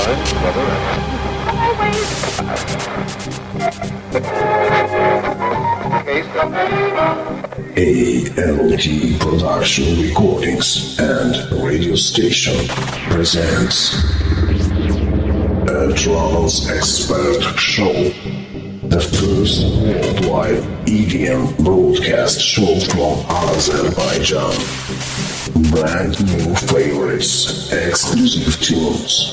science, weather, ALT Production Recordings and Radio Station presents A Trance Expert Show, the first worldwide EDM broadcast show from Azerbaijan. Brand new favorites, exclusive tunes.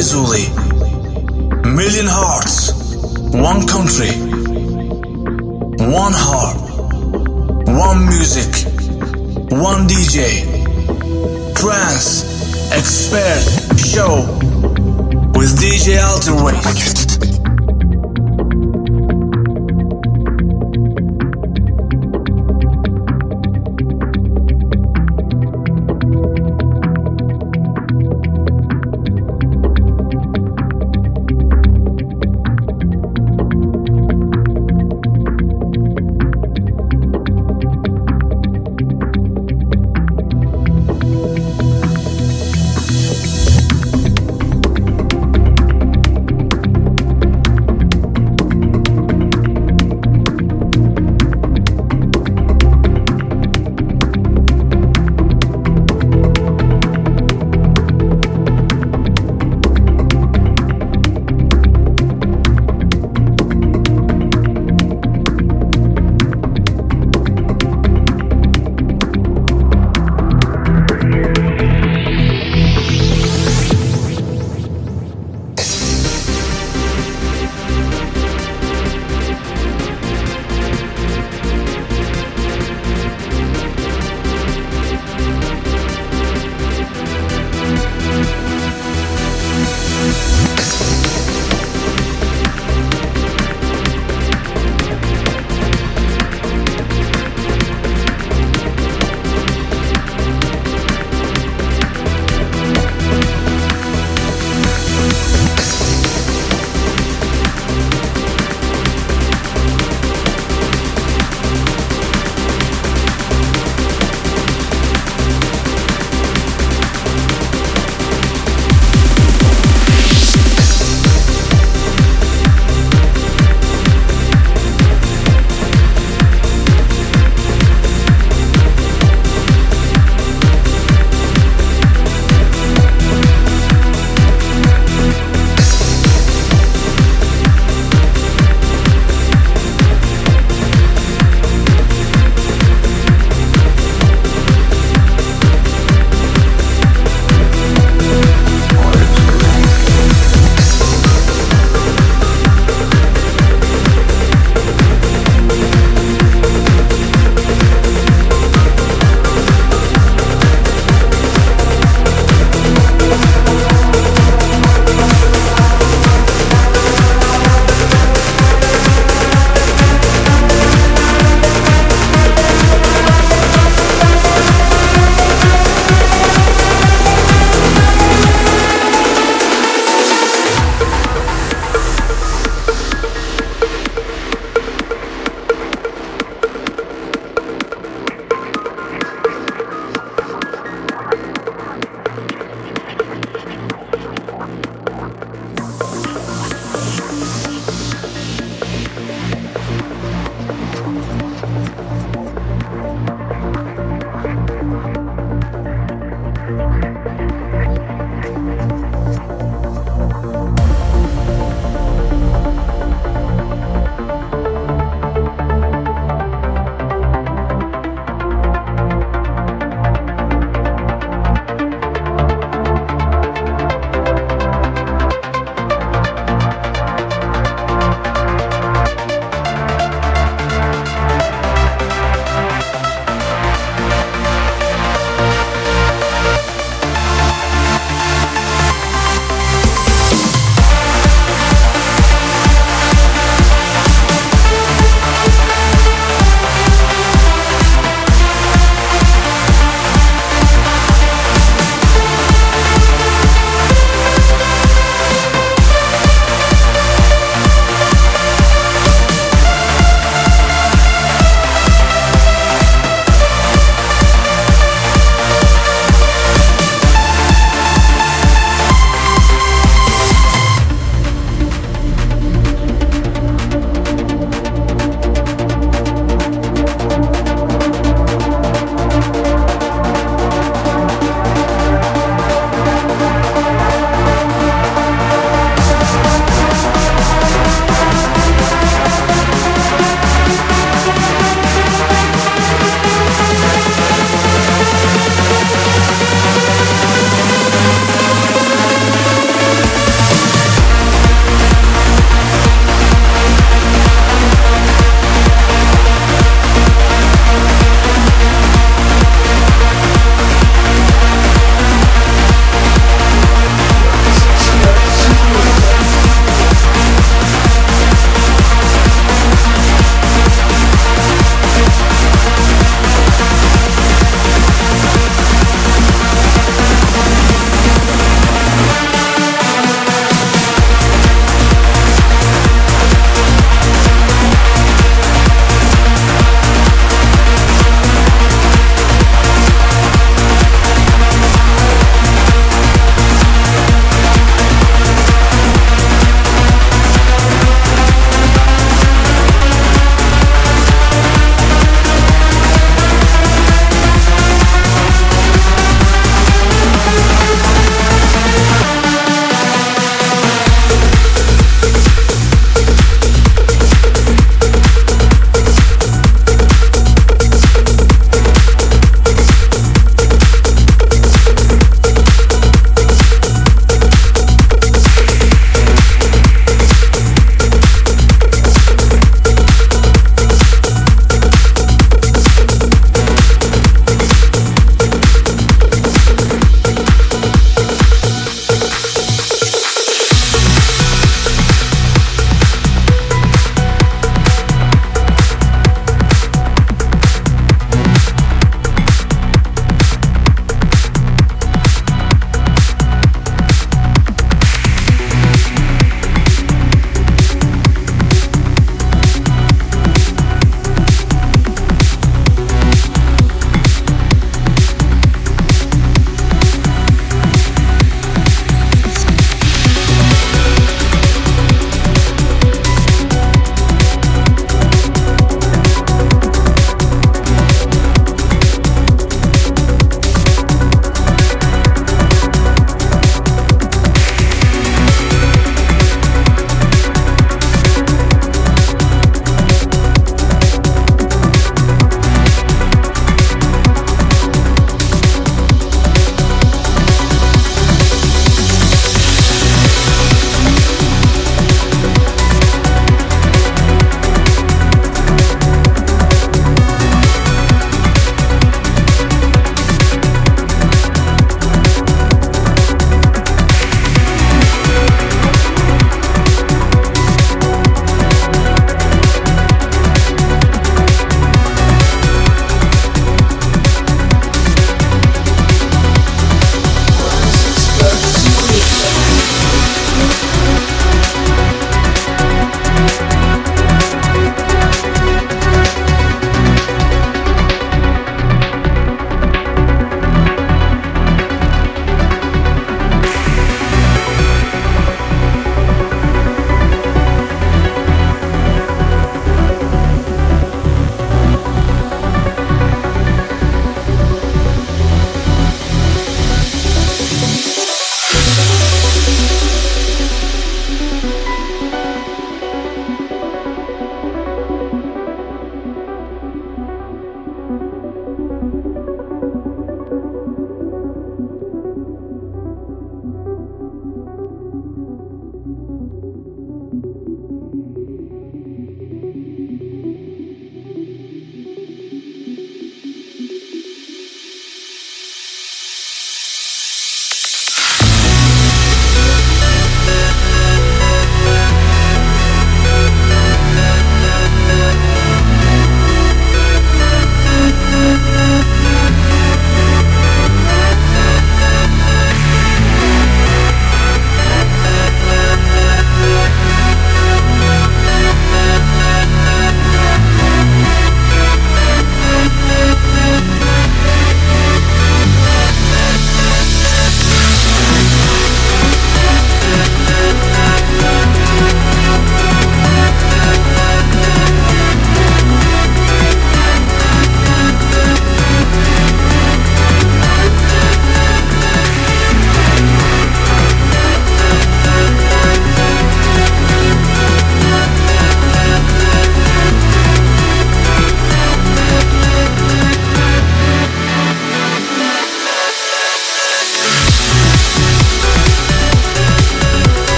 Visually, million hearts, one country, one heart, one music, one DJ, Trance Expert Show with DJ Alterace.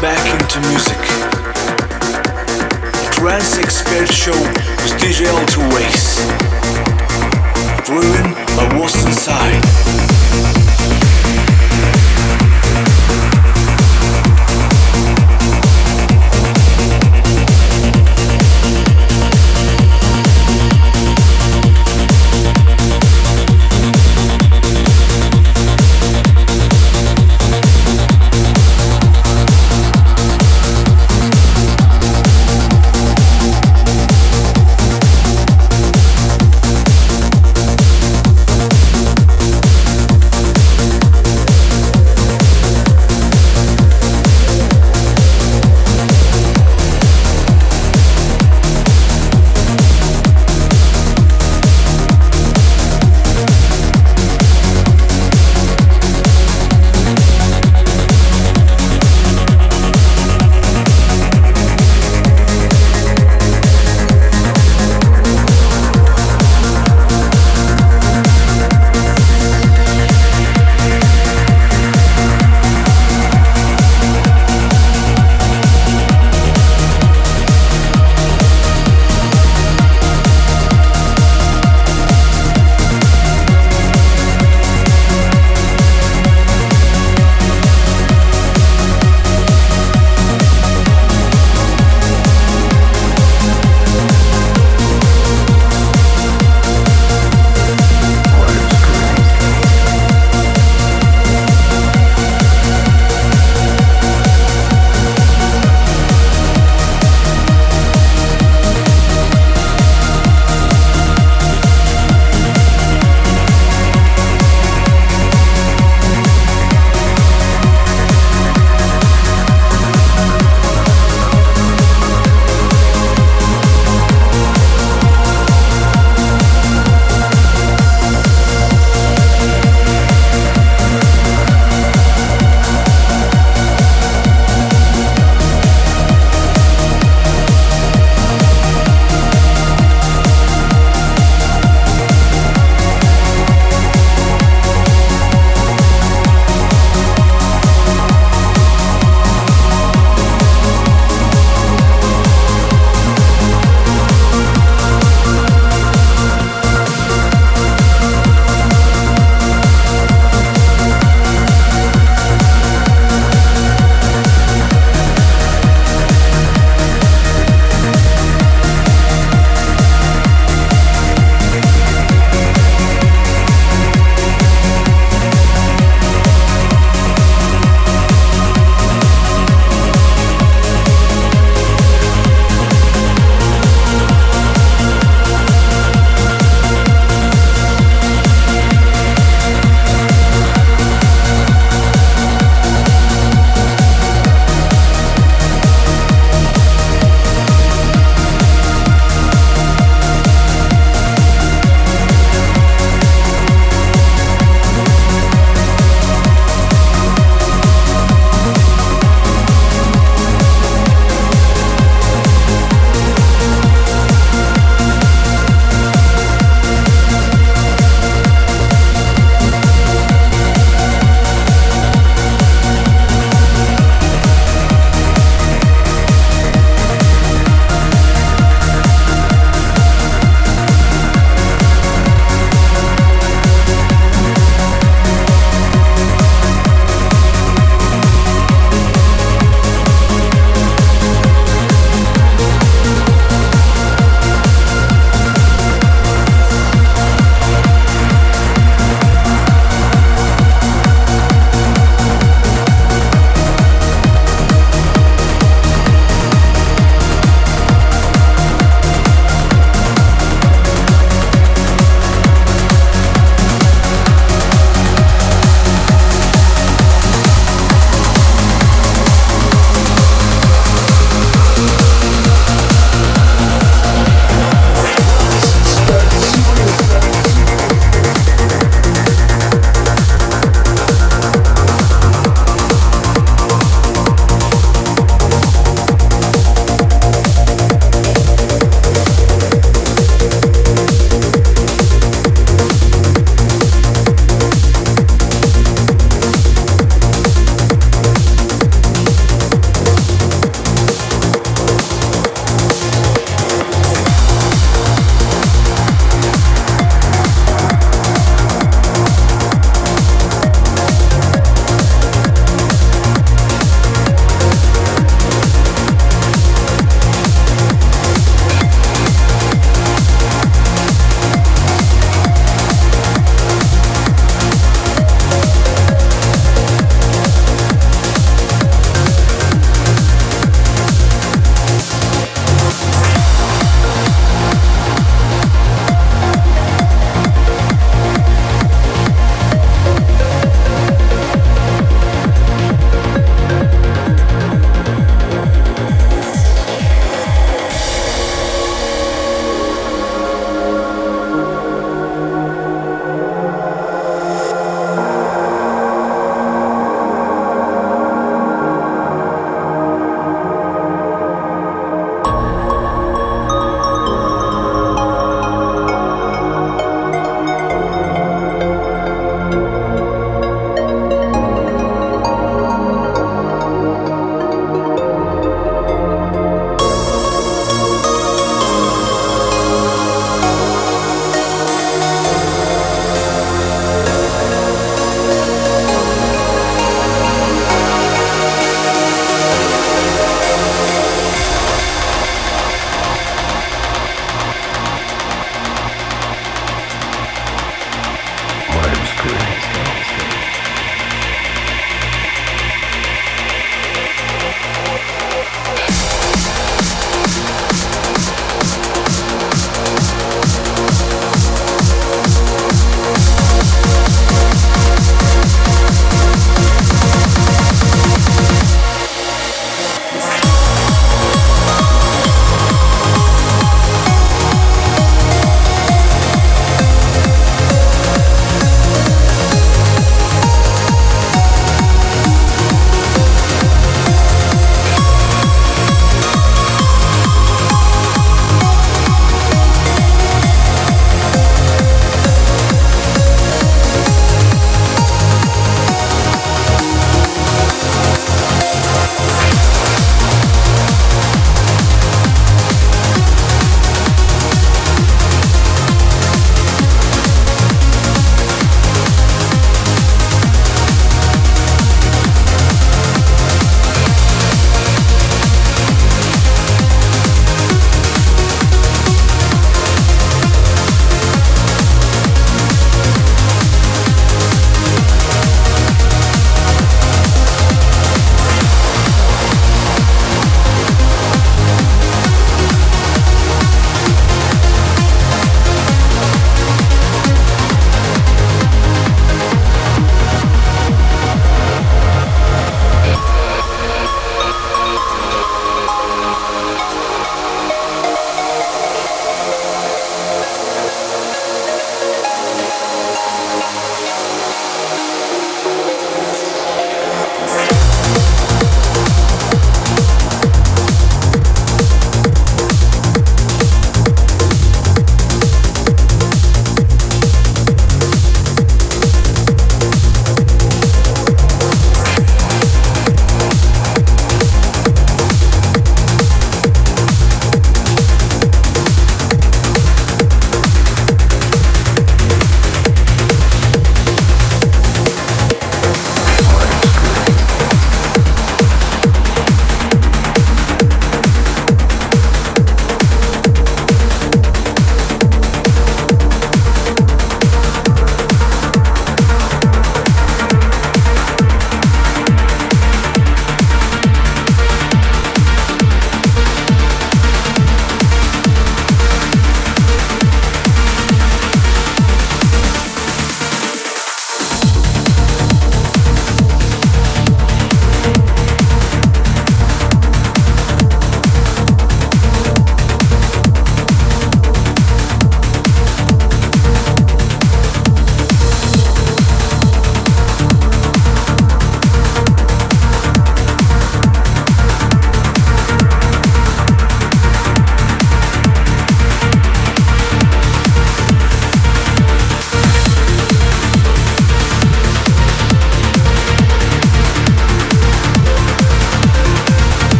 back into music. A Trance Expert Show with DJ Alterace. Driven by what's inside.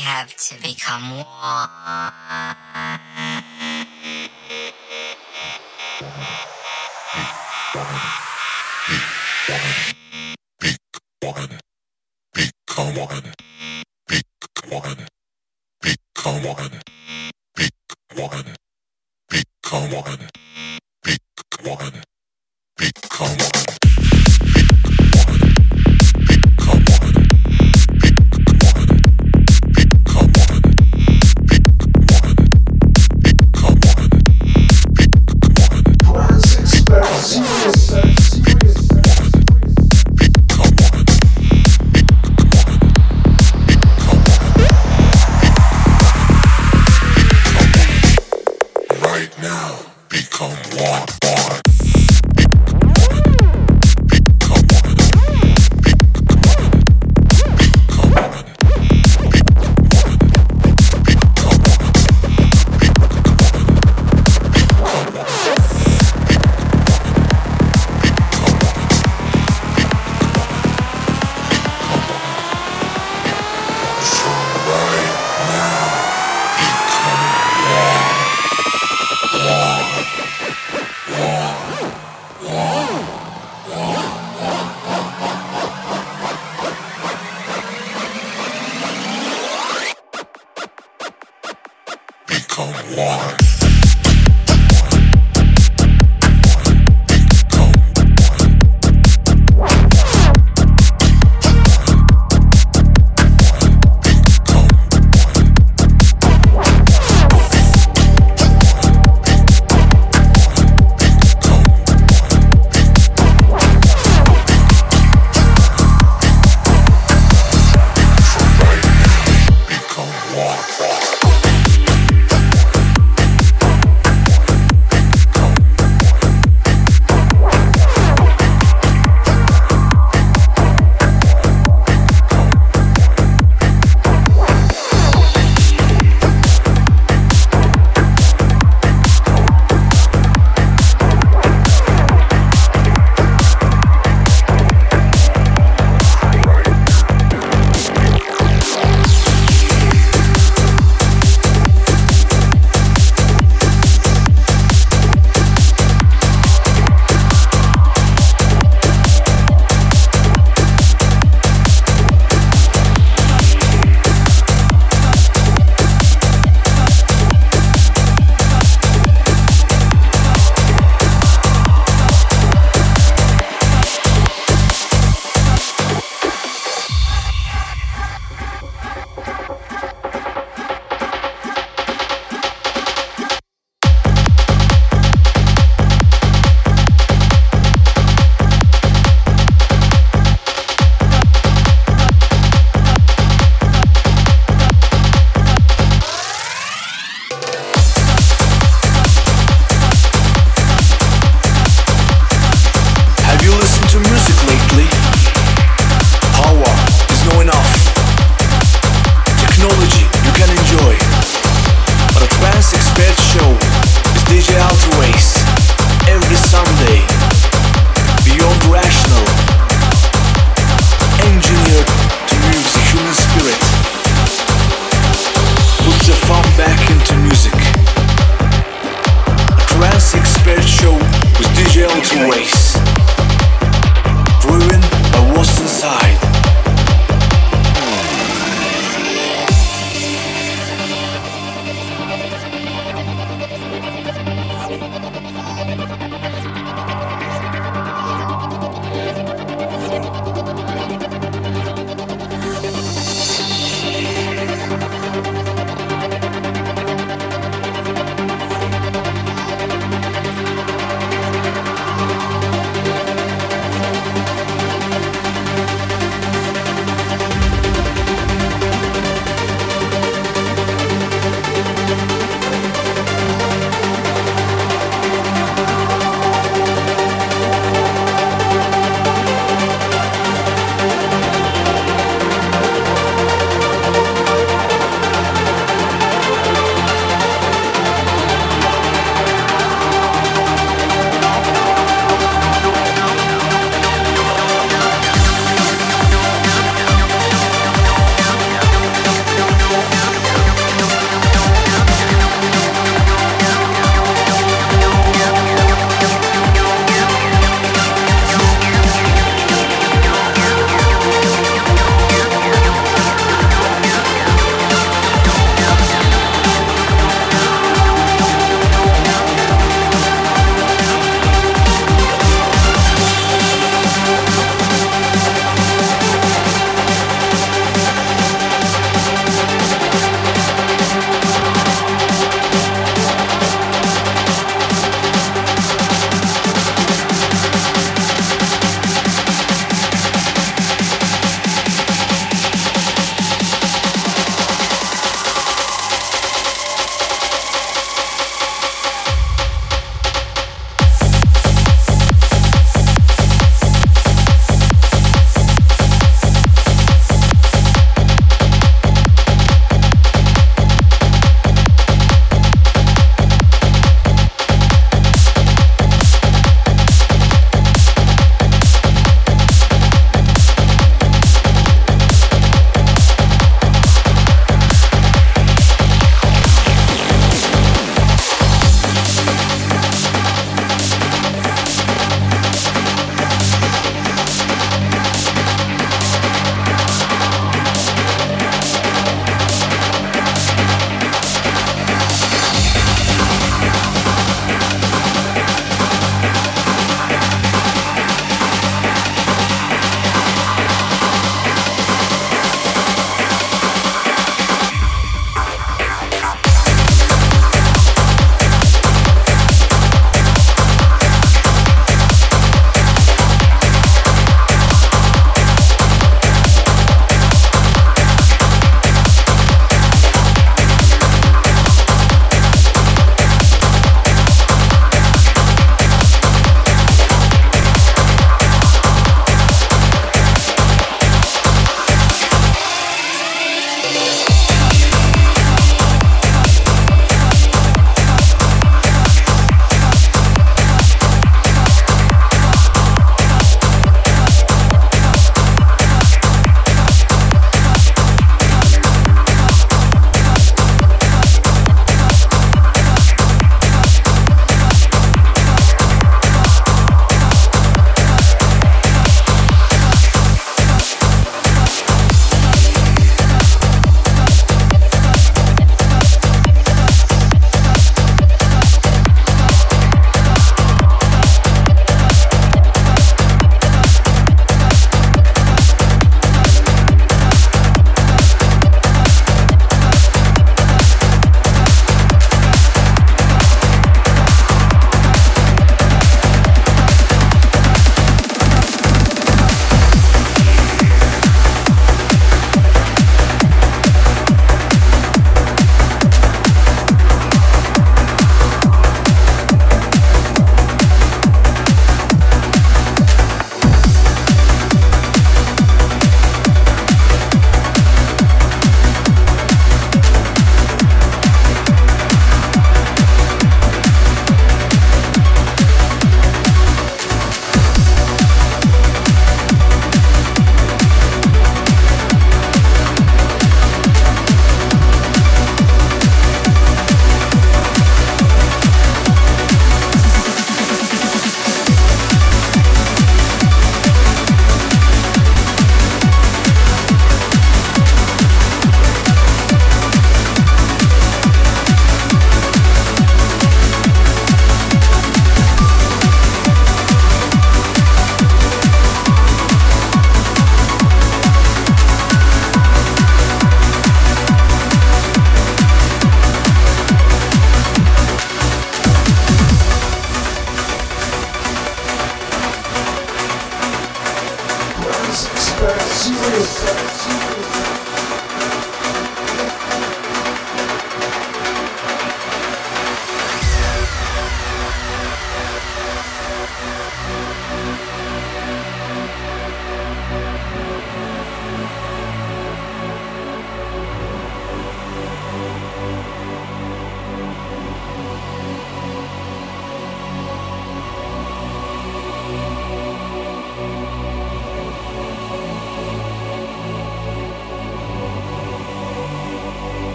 have to become one.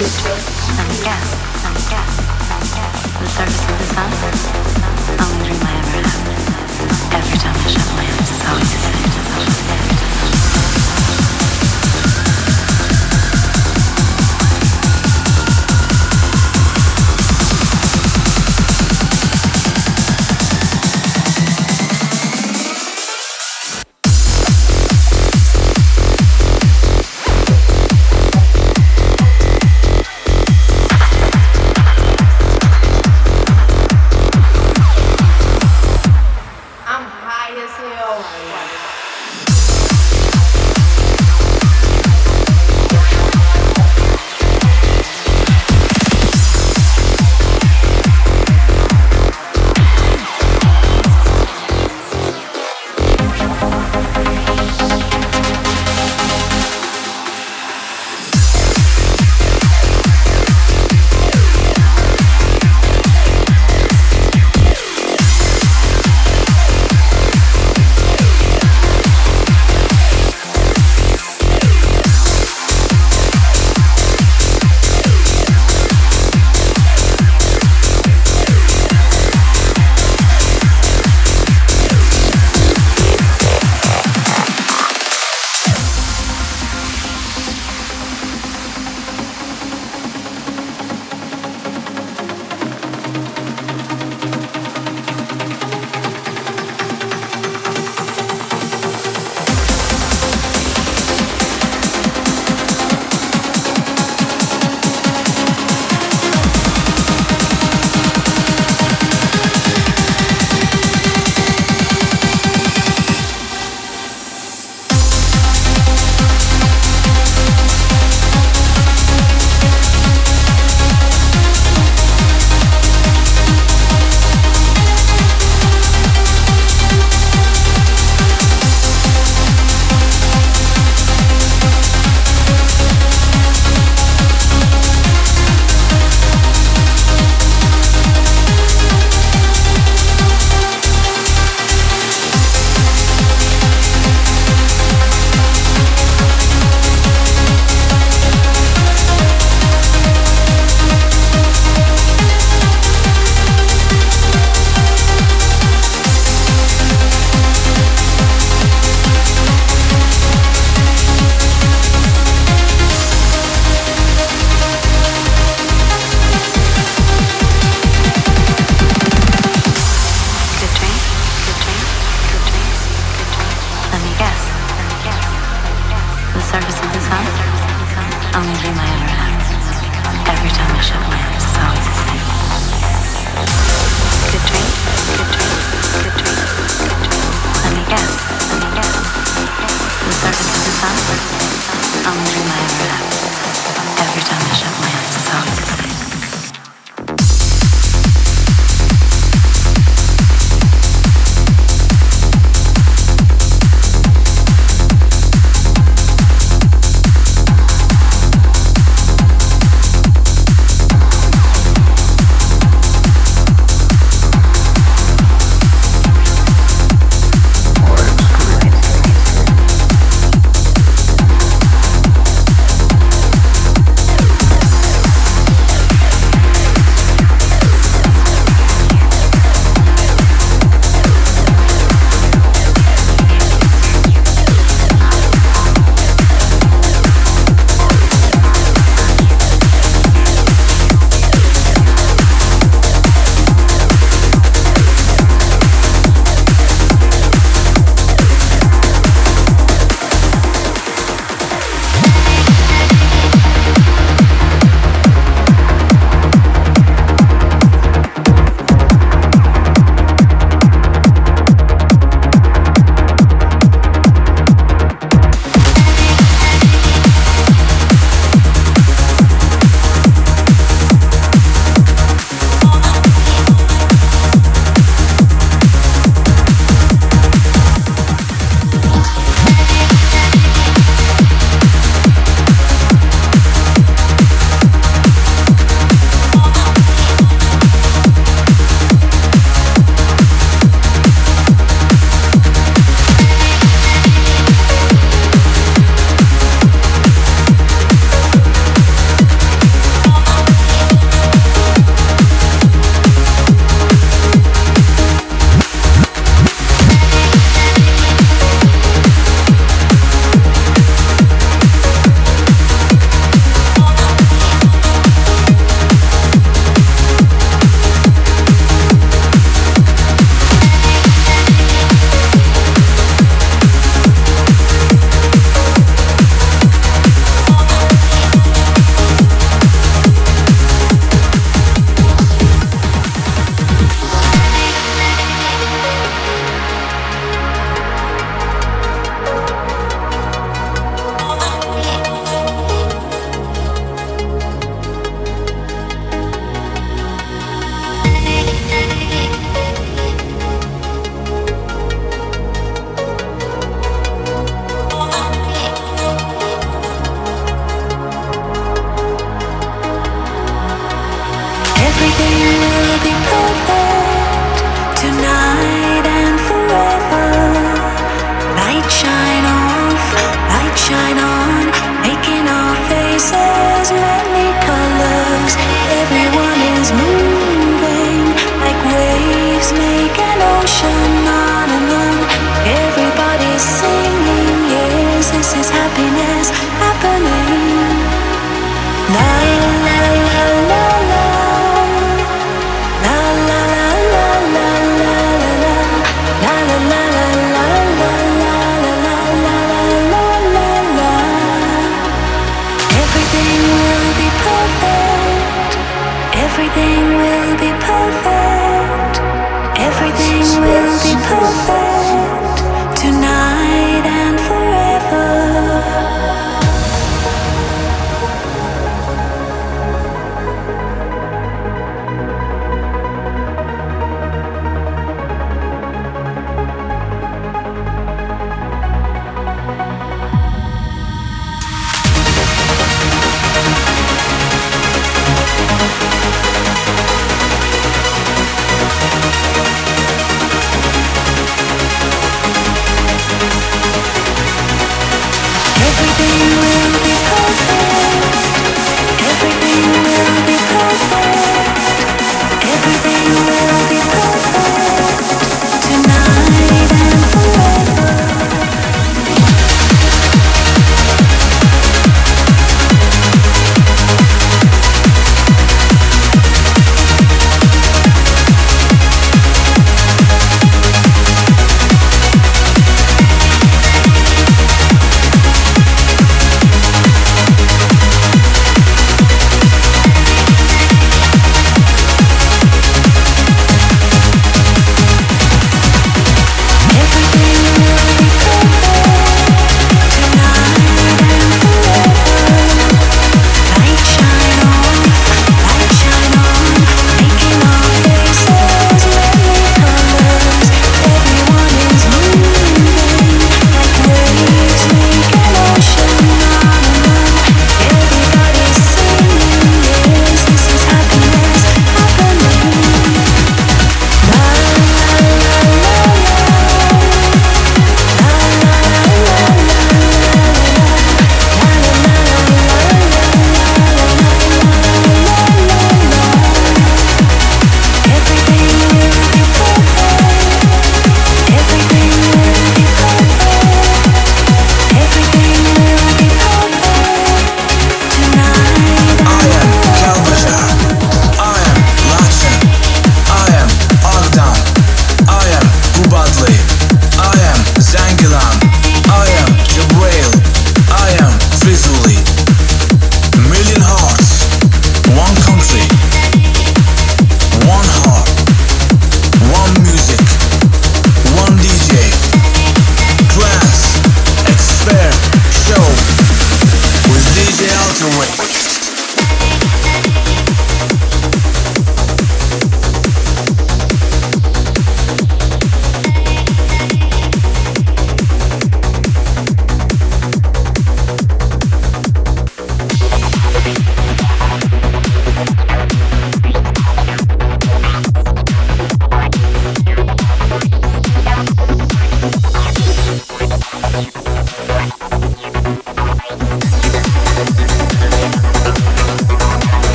The surface of the sun, only dream I ever had. Every time I shut my eyes, it's always the same.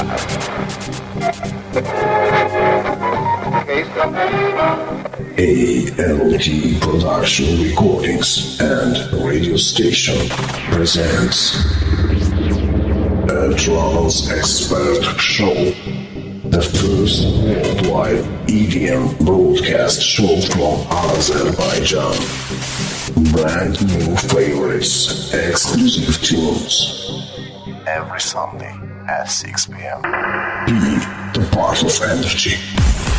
ALT Production Recordings and Radio Station presents A Trance Expert Show, the first worldwide EDM broadcast show from Azerbaijan. Brand new favorites, exclusive tunes. Every Sunday at 6 p.m. Be the part of energy.